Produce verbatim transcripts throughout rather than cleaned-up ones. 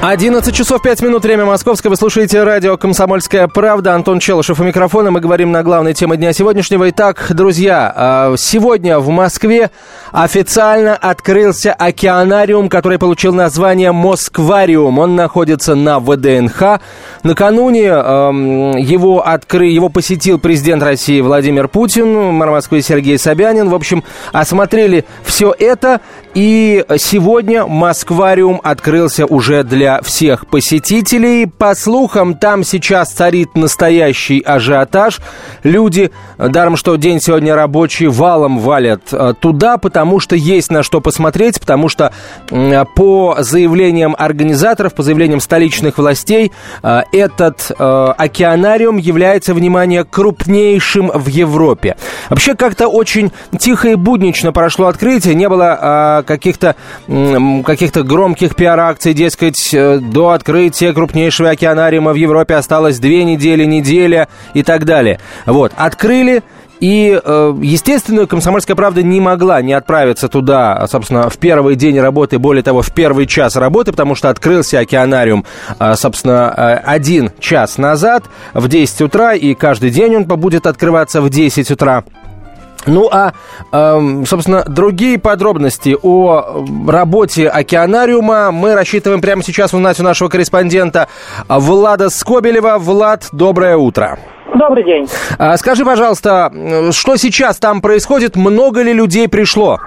одиннадцать часов пять минут, время московское. Вы слушаете радио «Комсомольская правда». Антон Челышев у микрофона. Мы говорим на главной теме дня сегодняшнего. Итак, друзья, сегодня в Москве официально открылся океанариум, который получил название «Москвариум». Он находится на ВДНХ. Накануне его, откры... его посетил президент России Владимир Путин, мэр Москвы Сергей Собянин. В общем, осмотрели все это. И сегодня «Москвариум» открылся уже для всех посетителей. По слухам, там сейчас царит настоящий ажиотаж. Люди, даром что день сегодня рабочий, валом валят туда, потому что есть на что посмотреть, потому что по заявлениям организаторов, по заявлениям столичных властей, этот океанариум является, внимание, крупнейшим в Европе. Вообще как-то очень тихо и буднично прошло открытие, не было каких-то, каких-то громких пиар-акций, дескать, до открытия крупнейшего океанариума в Европе осталось две недели, неделя и так далее. Вот, открыли. И, естественно, «Комсомольская правда» не могла не отправиться туда, собственно, в первый день работы, более того, в первый час работы, потому что открылся океанариум, собственно, один час назад, в десять утра, и каждый день он будет открываться в десять утра. Ну, а, собственно, другие подробности о работе океанариума мы рассчитываем прямо сейчас узнать у нашего корреспондента Влада Скобелева. Влад, доброе утро. Добрый день. Скажи, пожалуйста, что сейчас там происходит? Много ли людей пришло?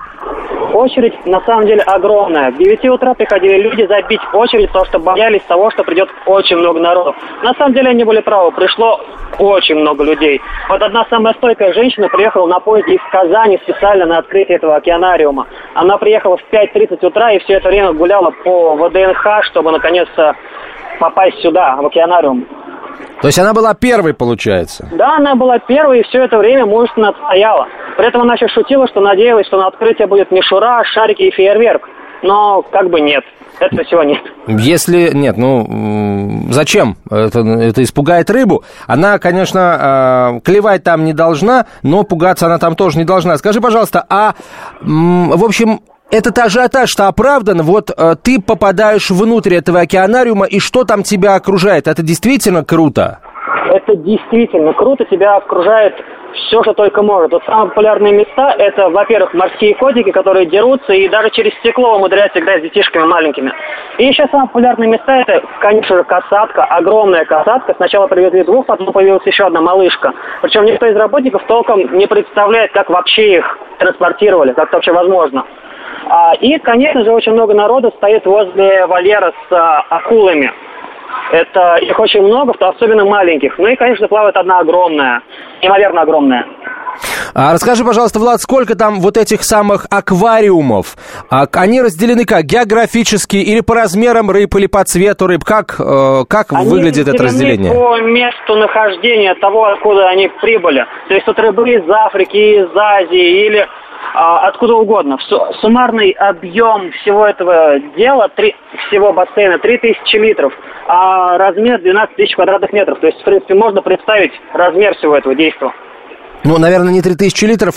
Очередь, на самом деле, огромная. В девять утра приходили люди забить очередь, потому что боялись того, что придет очень много народу. На самом деле, они были правы. Пришло очень много людей. Вот одна самая стойкая женщина приехала на поезде из Казани специально на открытие этого океанариума. Она приехала в пять тридцать утра и все это время гуляла по ВДНХ, чтобы, наконец-то, попасть сюда, в океанариум. То есть она была первой, получается? Да, она была первой, и все это время мужественно отстояла. При этом она еще шутила, что надеялась, что на открытие будет мишура, шарики и фейерверк. Но как бы нет. Этого всего нет. Если нет, ну зачем? Это, это испугает рыбу. Она, конечно, клевать там не должна, но пугаться она там тоже не должна. Скажи, пожалуйста, а в общем... Этот ажиотаж-то оправдан. Вот э, ты попадаешь внутрь этого океанариума, и что там тебя окружает? Это действительно круто? Это действительно круто. Тебя окружает все, что только может. Вот самые популярные места – это, во-первых, морские котики, которые дерутся и даже через стекло умудряются играть с детишками маленькими. И еще самые популярные места – это, конечно же, касатка, огромная касатка. Сначала привезли двух, потом появилась еще одна малышка. Причем никто из работников толком не представляет, как вообще их транспортировали, как это вообще возможно. И, конечно же, очень много народу стоит возле вольера с а, акулами. Это их очень много, особенно маленьких. Ну и, конечно, плавает одна огромная, неимоверно огромная. А расскажи, пожалуйста, Влад, сколько там вот этих самых аквариумов? А, они разделены как? Географически или по размерам рыб, или по цвету рыб? Как, э, как выглядит это разделение? Они по месту нахождения того, откуда они прибыли. То есть тут рыбы из Африки, из Азии или... Откуда угодно. Суммарный объем всего этого дела, три, всего бассейна, три тысячи литров, а размер двенадцать тысяч квадратных метров. То есть, в принципе, можно представить размер всего этого действия. Ну, наверное, не три тысячи литров,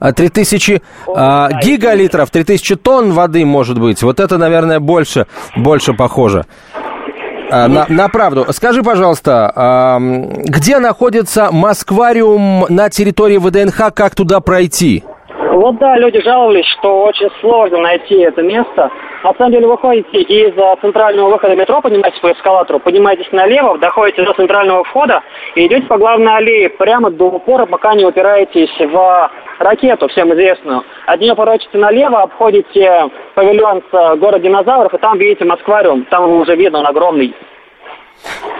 а три тысячи а, гигалитров, три тысячи тонн воды, может быть. Вот это, наверное, больше, больше похоже. На, на правду. Скажи, пожалуйста, где находится Москвариум на территории ВДНХ, как туда пройти? Вот да, люди жаловались, что очень сложно найти это место. На самом деле выходите из центрального выхода метро, поднимаетесь по эскалатору, поднимаетесь налево, доходите до центрального входа и идете по главной аллее прямо до упора, пока не упираетесь в ракету, всем известную. От нее поворачиваете налево, обходите павильон с город динозавров, и там видите Москвариум, там его уже видно, он огромный.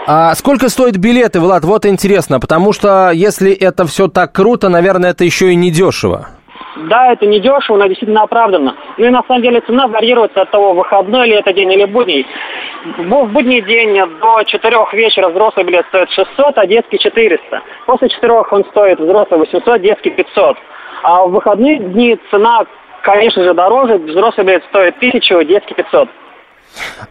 А сколько стоят билеты, Влад? Вот интересно, потому что если это все так круто, наверное, это еще и не дешево. Да, это не дешево, но действительно оправданно. Ну и на самом деле цена варьируется от того, выходной ли это день или будний. В будний день до четырёх вечера взрослый билет стоит шестьсот, а детский четыреста. После четырёх он стоит взрослый восемьсот, детский пятьсот. А в выходные дни цена, конечно же, дороже. Взрослый билет стоит тысячу, детский пятьсот.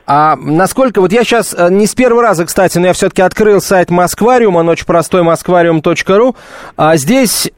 А насколько, вот я сейчас не с первого раза, кстати, но я все-таки открыл сайт Москвариума, он очень простой, москвариум точка ру. А здесь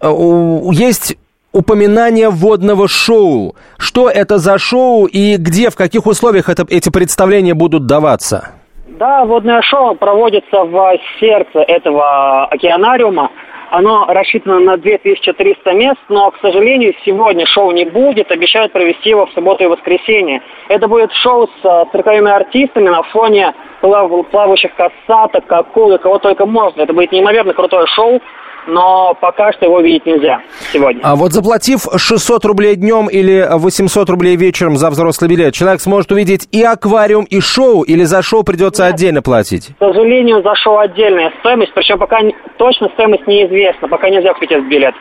есть упоминание водного шоу. Что это за шоу и где, в каких условиях это, эти представления будут даваться? Да, водное шоу проводится в сердце этого океанариума. Оно рассчитано на две тысячи триста мест, но, к сожалению, сегодня шоу не будет. Обещают провести его в субботу и воскресенье. Это будет шоу с цирковыми артистами на фоне плавающих касаток, акул и кого только можно. Это будет неимоверно крутое шоу, но пока что его видеть нельзя сегодня. А вот заплатив шестьсот рублей днем или восемьсот рублей вечером за взрослый билет, человек сможет увидеть и аквариум, и шоу, или за шоу придется Нет, отдельно платить? К сожалению, за шоу отдельная стоимость, причем пока точно стоимость неизвестна, пока нельзя купить этот билет.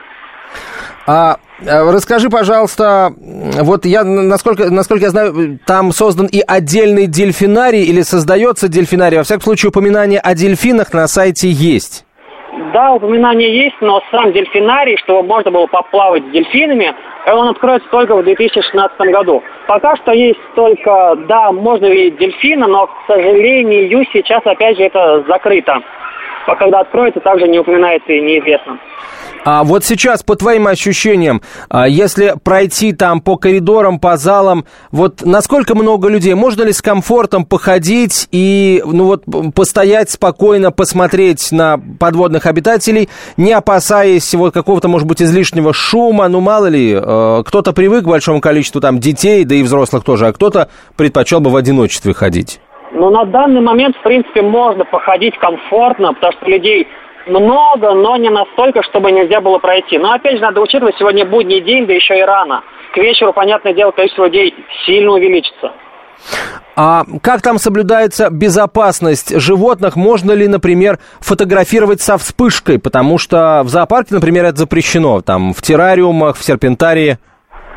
А расскажи, пожалуйста, вот я, насколько, насколько я знаю, там создан и отдельный дельфинарий, или создается дельфинарий, во всяком случае упоминание о дельфинах на сайте есть. Да, упоминание есть, но сам дельфинарий, чтобы можно было поплавать с дельфинами, он откроется только в две тысячи шестнадцатом году. Пока что есть только, да, можно видеть дельфина, но, к сожалению, сейчас опять же это закрыто. А когда откроется, также не упоминается и неизвестно. А вот сейчас, по твоим ощущениям, если пройти там по коридорам, по залам, вот насколько много людей? Можно ли с комфортом походить и, ну вот, постоять спокойно, посмотреть на подводных обитателей, не опасаясь вот какого-то, может быть, излишнего шума? Ну, мало ли, кто-то привык к большому количеству там детей, да и взрослых тоже, а кто-то предпочел бы в одиночестве ходить. Ну, на данный момент, в принципе, можно походить комфортно, потому что людей много, но не настолько, чтобы нельзя было пройти. Но, опять же, надо учитывать, сегодня будний день, да еще и рано. К вечеру, понятное дело, количество людей сильно увеличится. А как там соблюдается безопасность животных? Можно ли, например, фотографировать со вспышкой? Потому что в зоопарке, например, это запрещено. Там в террариумах, в серпентарии.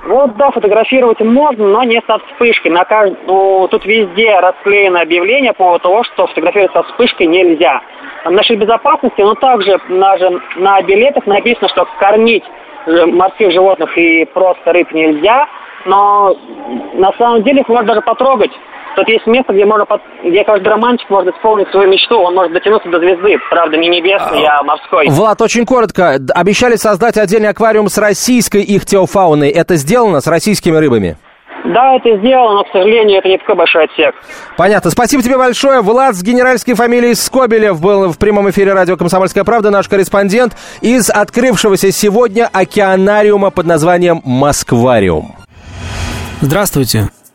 Вот, да, фотографировать можно, но не со вспышкой. На кажд... ну, тут везде расклеено объявление по поводу того, что фотографировать со вспышкой нельзя. Насчет безопасности, но ну, также на, на билетах написано, что кормить морских животных и просто рыб нельзя, но на самом деле их можно даже потрогать. Тут есть место, где, можно, где каждый романтик может исполнить свою мечту. Он может дотянуться до звезды. Правда, не небесной, а морской. Влад, очень коротко. Обещали создать отдельный аквариум с российской ихтиофауной. Это сделано с российскими рыбами? Да, это сделано, но, к сожалению, это не такой большой отсек. Понятно. Спасибо тебе большое. Влад с генеральской фамилией Скобелев был в прямом эфире радио «Комсомольская правда». Наш корреспондент из открывшегося сегодня океанариума под названием «Москвариум». Здравствуйте.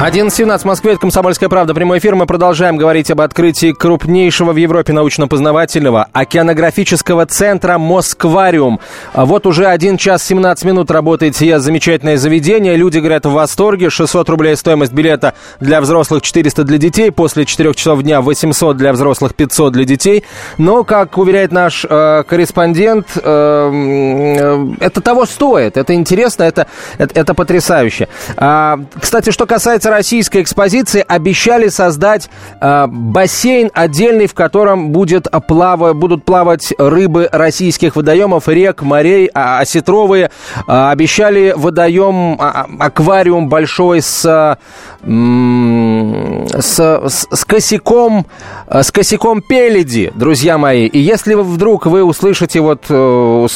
одиннадцать семнадцать в Москве, это «Комсомольская правда», прямой эфир. Мы продолжаем говорить об открытии крупнейшего в Европе научно-познавательного океанографического центра «Москвариум». Вот уже один час семнадцать минут работает сие замечательное заведение. Люди, говорят, в восторге. шестьсот рублей стоимость билета для взрослых, четыреста для детей. После четырёх часов дня восемьсот для взрослых, пятьсот для детей. Но, как уверяет наш э, корреспондент, э, э, это того стоит. Это интересно, это, это, это потрясающе. А, кстати, что касается российской экспозиции, обещали создать э, бассейн отдельный, в котором будет плава, будут плавать рыбы российских водоемов, рек, морей, осетровые. Э, обещали водоем, а, аквариум большой с, м- с, с косяком, с косяком пеледи, друзья мои. И если вдруг вы услышите вот э,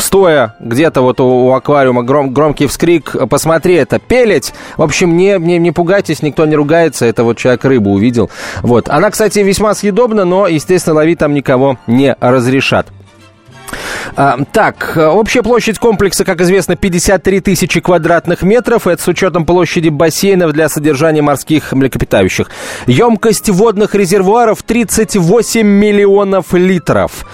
стоя где-то вот у, у аквариума гром, громкий вскрик, посмотри, это пеледь. В общем, не Не, не пугайтесь, никто не ругается. Это вот человек рыбу увидел. Вот. Она, кстати, весьма съедобна, но, естественно, ловить там никого не разрешат. Так, общая площадь комплекса, как известно, пятьдесят три тысячи квадратных метров. Это с учетом площади бассейнов для содержания морских млекопитающих. Емкость водных резервуаров тридцать восемь миллионов литров.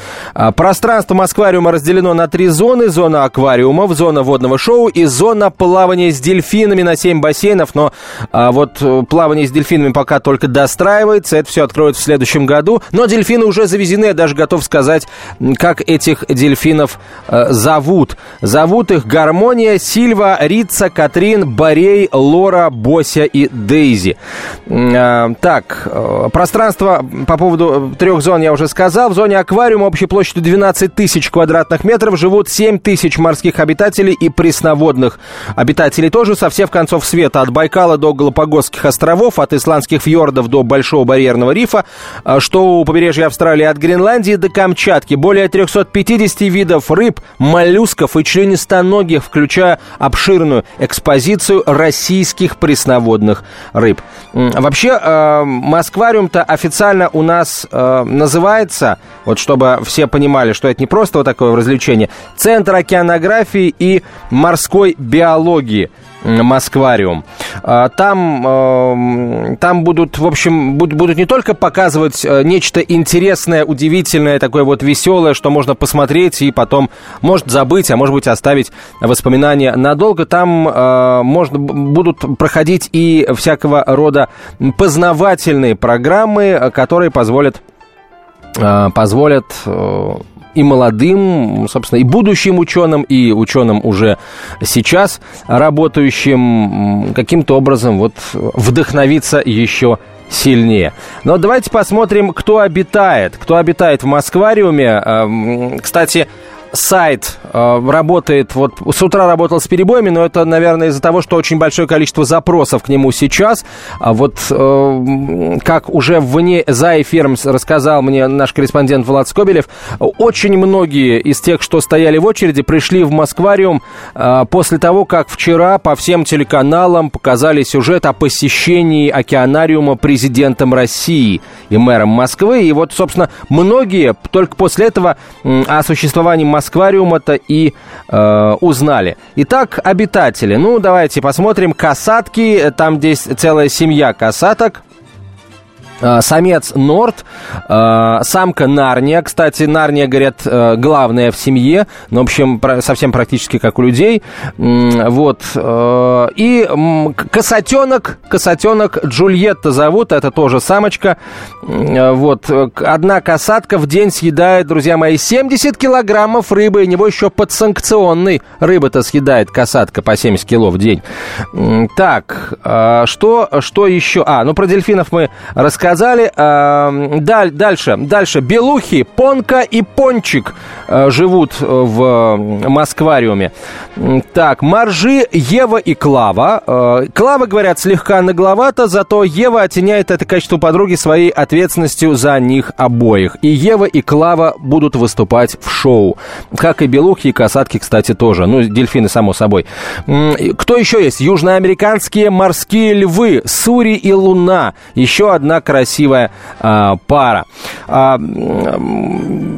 Пространство Москвариума разделено на три зоны. Зона аквариумов, зона водного шоу и зона плавания с дельфинами на семь бассейнов. Но вот плавание с дельфинами пока только достраивается. Это все откроют в следующем году. Но дельфины уже завезены. Я даже готов сказать, как этих дельфинов зовут. Зовут их Гармония, Сильва, Рица, Катрин, Борей, Лора, Бося и Дейзи. Так, пространство по поводу трех зон я уже сказал. В зоне аквариума общей площадью двенадцать тысяч квадратных метров живут семь тысяч морских обитателей и пресноводных обитателей тоже со всех концов света. От Байкала до Галапагосских островов, от Исландских фьордов до Большого Барьерного рифа, что у побережья Австралии, от Гренландии до Камчатки. Более триста пятьдесят видов рыб, моллюсков и членистоногих, включая обширную экспозицию российских пресноводных рыб. Вообще, э, Москвариум-то официально у нас э, называется, вот чтобы все понимали, что это не просто вот такое развлечение, Центр океанографии и морской биологии. Москвариум. Там, там будут, в общем, будут не только показывать нечто интересное, удивительное, такое вот веселое, что можно посмотреть и потом, может, забыть, а может быть, оставить воспоминания надолго. Там э, можно, будут проходить и всякого рода познавательные программы, которые позволят, э, позволят э, и молодым, собственно, и будущим ученым, и ученым уже сейчас работающим каким-то образом вот вдохновиться еще сильнее. Но давайте посмотрим, кто обитает. Кто обитает в Москвариуме. Кстати, сайт э, работает, вот с утра работал с перебоями, но это, наверное, из-за того, что очень большое количество запросов к нему сейчас. А вот э, как уже вне за эфиром рассказал мне наш корреспондент Влад Скобелев, очень многие из тех, что стояли в очереди, пришли в Москвариум э, после того, как вчера по всем телеканалам показали сюжет о посещении океанариума президентом России и мэром Москвы. И вот, собственно, многие только после этого э, о существовании Москвы Москвариума-то и э, узнали. Итак, обитатели. Ну, давайте посмотрим. Касатки. Там здесь целая семья касаток. Самец Норт, э, самка Нарния. Кстати, Нарния, говорят, главная в семье. Ну, в общем, про, совсем практически как у людей. М-м, вот. Э, и м- косатенок, косатенок Джульетта зовут. Это тоже самочка. М-м, вот. Одна косатка в день съедает, друзья мои, семьдесят килограммов рыбы. И него еще подсанкционный рыба-то съедает косатка по семьдесят кило в день. М-м, так, э, что, что еще? А, ну про дельфинов мы рассказали. Сказали, э, даль, дальше, дальше, белухи, Понка и Пончик э, живут в э, Москвариуме. Так, моржи, Ева и Клава. Э, Клава, говорят, слегка нагловато, зато Ева оттеняет это качество подруги своей ответственностью за них обоих. И Ева, и Клава будут выступать в шоу. Как и белухи, и касатки, кстати, тоже. Ну, дельфины, само собой. Кто еще есть? Южноамериканские морские львы, Сури и Луна. Еще одна красавица. Красивая а, пара. А,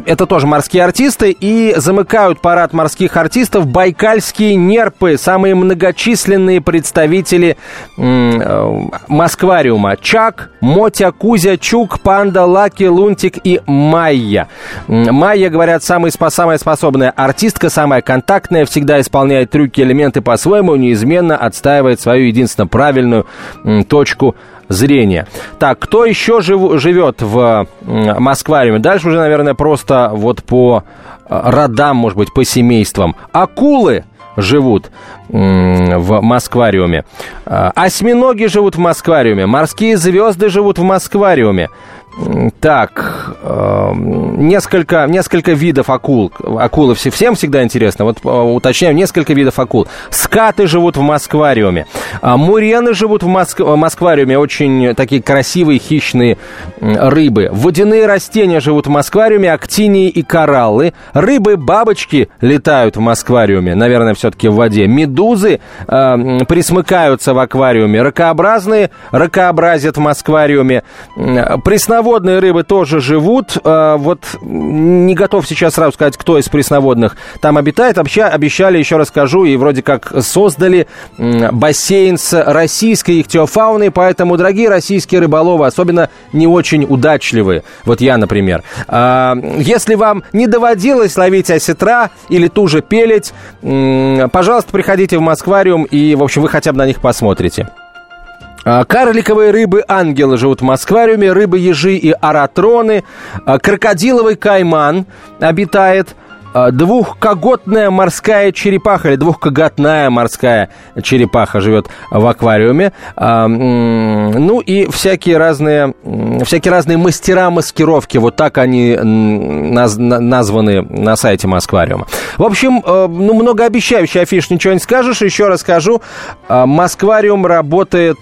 это тоже морские артисты. И замыкают парад морских артистов байкальские нерпы, самые многочисленные представители м- м- Москвариума. Чак, Мотя, Кузя, Чук, Панда, Лаки, Лунтик и Майя. Майя, говорят, самая, самая способная артистка, самая контактная, всегда исполняет трюки, элементы по-своему, неизменно отстаивает свою единственно правильную м- точку зрения. Так, кто еще жив, живет в э, Москвариуме? Дальше уже, наверное, просто вот по э, родам, может быть, по семействам. Акулы живут э, в Москвариуме. Э, осьминоги живут в Москвариуме. Морские звезды живут в Москвариуме. Так, э, несколько, несколько видов акул. Акулы всем всегда интересно. Вот уточняю, несколько видов акул. Скаты живут в Москвариуме. Мурены живут в Моск... Москвариуме. Очень такие красивые хищные рыбы. Водяные растения живут в Москвариуме. Актинии и кораллы. Рыбы, бабочки летают в Москвариуме. Наверное, все-таки в воде. Медузы э, присмыкаются в аквариуме. Ракообразные ракообразят в Москвариуме. Пресноводные пресноводные рыбы тоже живут. Вот не готов сейчас сразу сказать, кто из пресноводных там обитает. Вообще обещали, еще расскажу, и вроде как создали бассейн с российской ихтиофауной. Поэтому, дорогие российские рыболовы, особенно не очень удачливые, вот я, например, если вам не доводилось ловить осетра или ту же пеледь, пожалуйста, приходите в Москвариум и, в общем, вы хотя бы на них посмотрите. Карликовые рыбы-ангелы живут в Москвариуме, рыбы-ежи и аратроны, крокодиловый кайман обитает, двухкоготная морская черепаха или двухкоготная морская черепаха живет в аквариуме. Ну и всякие разные, всякие разные мастера маскировки, вот так они наз, названы на сайте Москвариума. В общем, ну, многообещающий афиш, ничего не скажешь. Еще раз скажу, Москвариум работает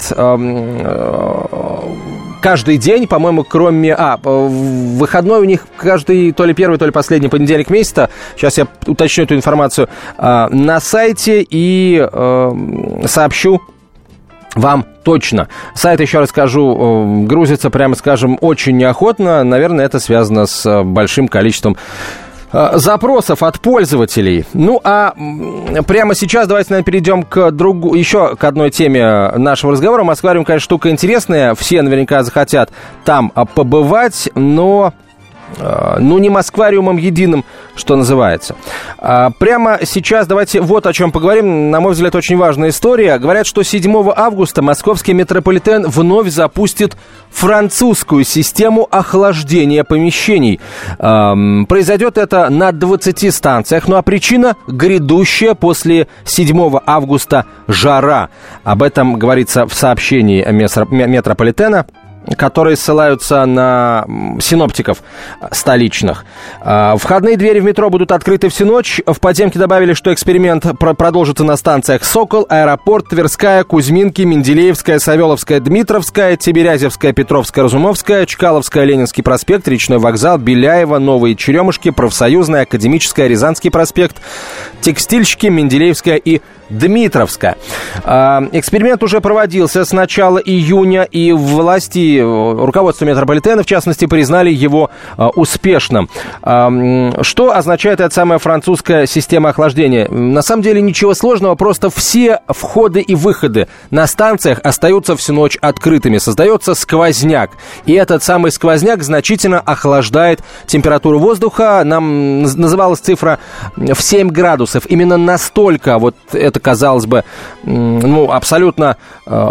каждый день, по-моему, кроме... А, выходной у них каждый то ли первый, то ли последний понедельник месяца. Сейчас я уточню эту информацию э, на сайте и э, сообщу вам точно. Сайт, еще раз скажу, э, грузится, прямо скажем, очень неохотно. Наверное, это связано с большим количеством запросов от пользователей. Ну, а прямо сейчас давайте, наверное, перейдем к другу, еще к одной теме нашего разговора. Москвариум, конечно, штука интересная. Все наверняка захотят там побывать, но... Ну, не москвариумом единым, что называется. Прямо сейчас давайте вот о чем поговорим. На мой взгляд, очень важная история. Говорят, что седьмого августа московский метрополитен вновь запустит французскую систему охлаждения помещений. Произойдет это на двадцати станциях. Ну, а причина – грядущая после седьмого августа жара. Об этом говорится в сообщении метрополитена, которые ссылаются на синоптиков столичных. Входные двери в метро будут открыты всю ночь. В подземке добавили, что эксперимент продолжится на станциях «Сокол», «Аэропорт», «Тверская», «Кузьминки», «Менделеевская», «Савеловская», «Дмитровская», «Тиберязевская», «Петровская», «Разумовская», «Чкаловская», «Ленинский проспект», «Речной вокзал», «Беляева», «Новые Черемушки», «Профсоюзная», «Академическая», «Рязанский проспект», «Текстильщики», «Менделеевская» и «Дмитровская». Эксперимент уже проводился с начала июня, и власти, руководство метрополитена, в частности, признали его э, успешным. Э, что означает эта самая французская система охлаждения? На самом деле ничего сложного, просто все входы и выходы на станциях остаются всю ночь открытыми. Создается сквозняк, и этот самый сквозняк значительно охлаждает температуру воздуха. Нам называлась цифра в семь градусов. Именно настолько, вот это, казалось бы, ну, абсолютно э,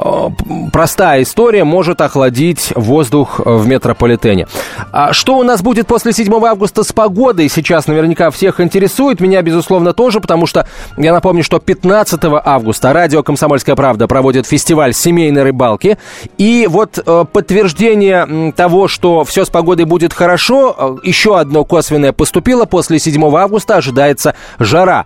простая история, может охладить воздух в метрополитене. А что у нас будет после седьмого августа с погодой? Сейчас наверняка всех интересует. Меня, безусловно, тоже, потому что я напомню, что пятнадцатого августа радио «Комсомольская правда» проводит фестиваль семейной рыбалки. И вот э, подтверждение того, что все с погодой будет хорошо, еще одно косвенное поступило. После седьмого августа ожидается жара.